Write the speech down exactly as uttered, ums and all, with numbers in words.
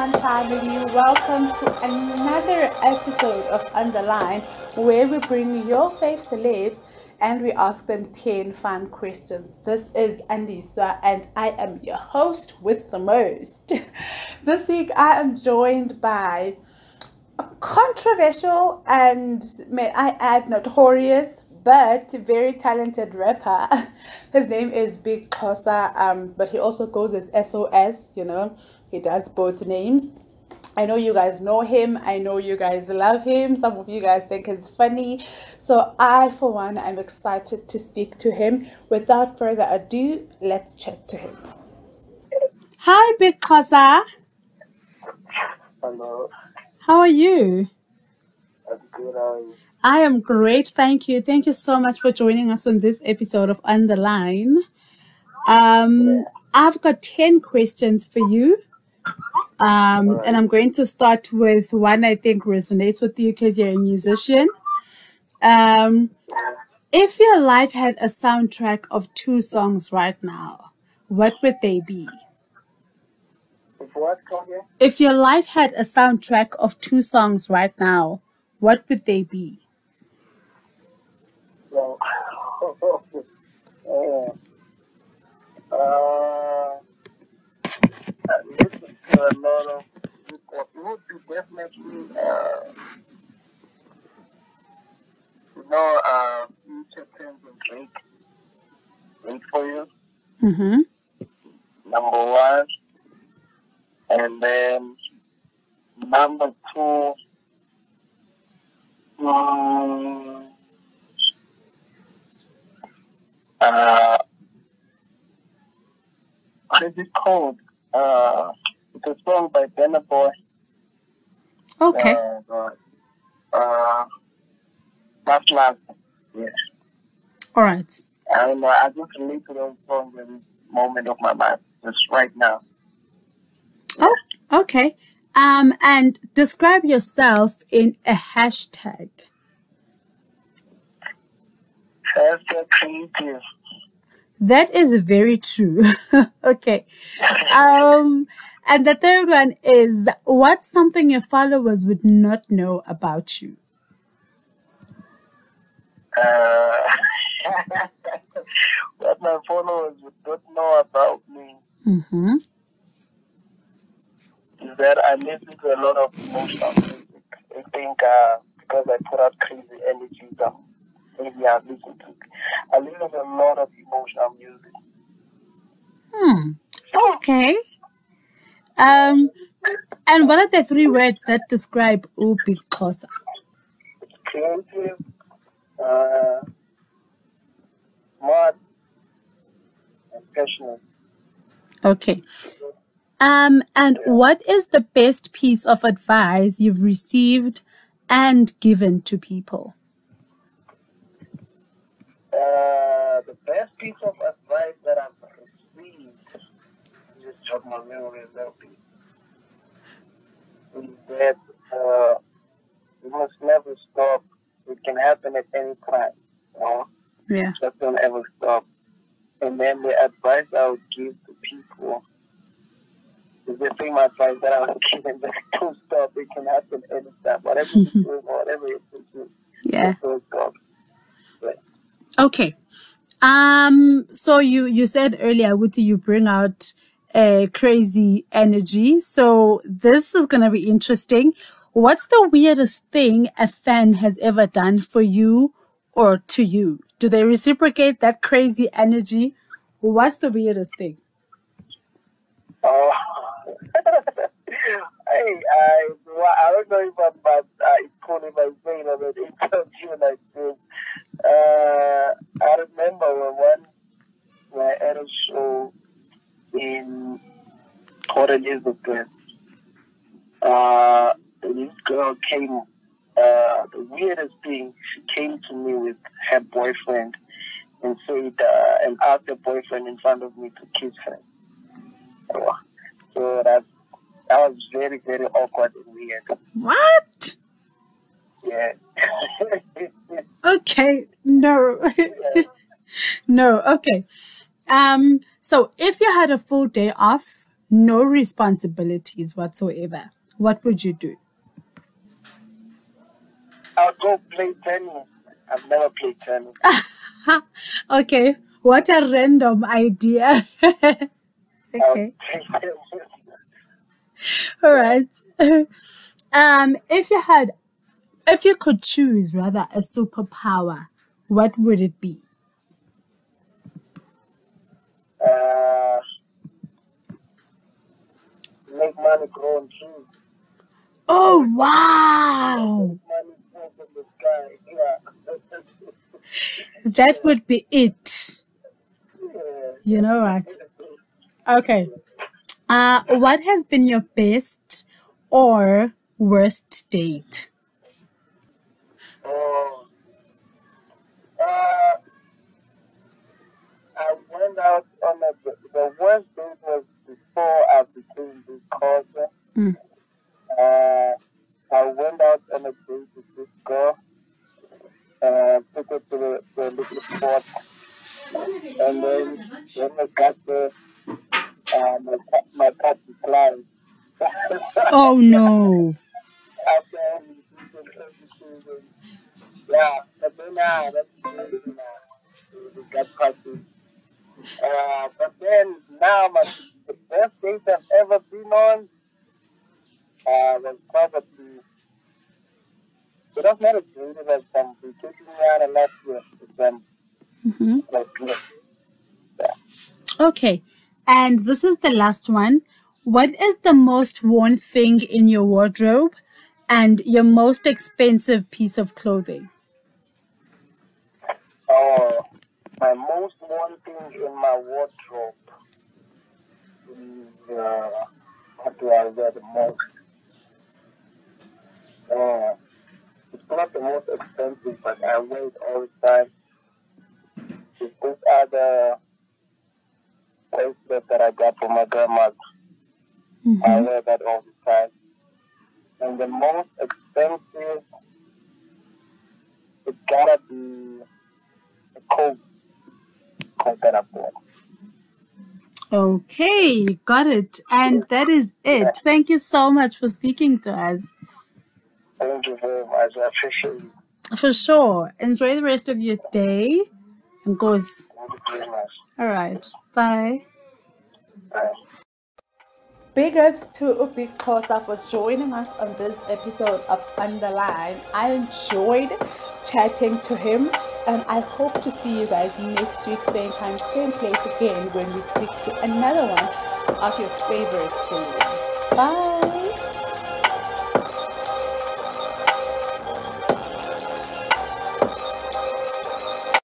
Online family, welcome to another episode of Underline, where we bring your favorite celebs and we ask them ten fun questions. This is Andiswa and I am your host with the most. This week I am joined by a controversial and, may I add, notorious but very talented rapper. His name is Big Xhosa, um, but he also goes as S O S, you know. He does both names. I know you guys know him. I know you guys love him. Some of you guys think he's funny. So I, for one, I'm excited to speak to him. Without further ado, let's chat to him. Hi, Big Xhosa. Hello. How are you? I'm good. How are you? I am great. Thank you. Thank you so much for joining us on this episode of On The Line. Um, yeah. I've got ten questions for you. Um, right. And I'm going to start with one I think resonates with you because you're a musician. Um, if your life had a soundtrack of two songs right now, what would they be? If what? If your life had a soundtrack of two songs right now, what would they be? Well, uh, uh, listen to a lot of people. It would be definitely, uh, you know, uh, Future Tense and Drake. Wait for you. Mm-hmm. Number one. And then number two. Um, uh, what is it called? Uh, it's a song by Burna Boy. Okay. Uh, uh, that's last. Yes. All right. And uh, I just relate to those songs in this moment of my life, just right now. Oh, okay. Um, and describe yourself in a hashtag. Hashtag creative. That is very true. Okay. Um, and the third one is, what's something your followers would not know about you? Uh, what my followers would not know about me. Mm-hmm. Is that I listen to a lot of emotional music. I think uh, because I put out crazy energy, um, maybe I listen to. I listen to a lot of emotional music. Hmm. Okay. Um. And what are the three words that describe uBukhosi? Creative, uh, smart, and passionate. Okay. Um, and what is the best piece of advice you've received and given to people? Uh, the best piece of advice that I've received, just jog my memory a little bit, is that uh, you must never stop. It can happen at any time. You know? Yeah. Just don't ever stop. And then the advice I would give to people, the same advice that I was given, that don't stop. It can happen anytime. Whatever you do, whatever you do, yeah. Don't stop. Right. Okay. Um. So you you said earlier, Wuti, you bring out a uh, crazy energy. So this is gonna be interesting. What's the weirdest thing a fan has ever done for you or to you? Do they reciprocate that crazy energy? What's the weirdest thing? Oh. Hey, I, I don't know if I'm bad, I put in my brain on an interview like this. Uh, I remember when one, when I had a show in Port Elizabeth, uh, this girl came, uh, the weirdest thing, she came to me with her boyfriend and said, uh, and asked her boyfriend in front of me to kiss her. So that that was very, very awkward and weird. What? Yeah. Okay. No. No. Okay. Um. So, if you had a full day off no responsibilities whatsoever, what would you do? I'll go play tennis. I've never played tennis. Okay. What a random idea. Okay. All right. Um, if you had, if you could choose rather a superpower, what would it be? Uh, make money grow on trees. Oh wow! That would be it. You know what? Okay. Uh, what has been your best or worst date? Oh, uh, I went out on a, the worst date was before I became Big Xhosa. Mm. Uh, I went out on a date with this girl, uh, took her to the, the little spot, and then when I got there, uh, my cat, my cat declined. Oh no! After everything, yeah, but then uh, that's the we got party. Uh, but then now my the best date I've ever been on. Uh, was probably, but I've not agreed with us from taking me out of last year with them. Mm-hmm. Like, yeah. Okay, and this is the last one. What is the most worn thing in your wardrobe and your most expensive piece of clothing? Oh, my most worn thing in my wardrobe is, uh, what do I wear the most? Uh, it's not the most expensive, but I wear it all the time. It's this other bracelet that I got from my grandma. Mm-hmm. I wear that all the time. And the most expensive, it's gotta be a coat, coat that I bought. Okay, got it. And that is it. Yeah. Thank you so much for speaking to us. Thank you very much. I appreciate you. For sure. Enjoy the rest of your day. And goes. Thank you very much. All right. Bye. Bye. Big ups to uBukhosi for joining us on this episode of Underline. I enjoyed chatting to him, and I hope to see you guys next week, same time, same place again, when we speak to another one of your favorite singers. Bye.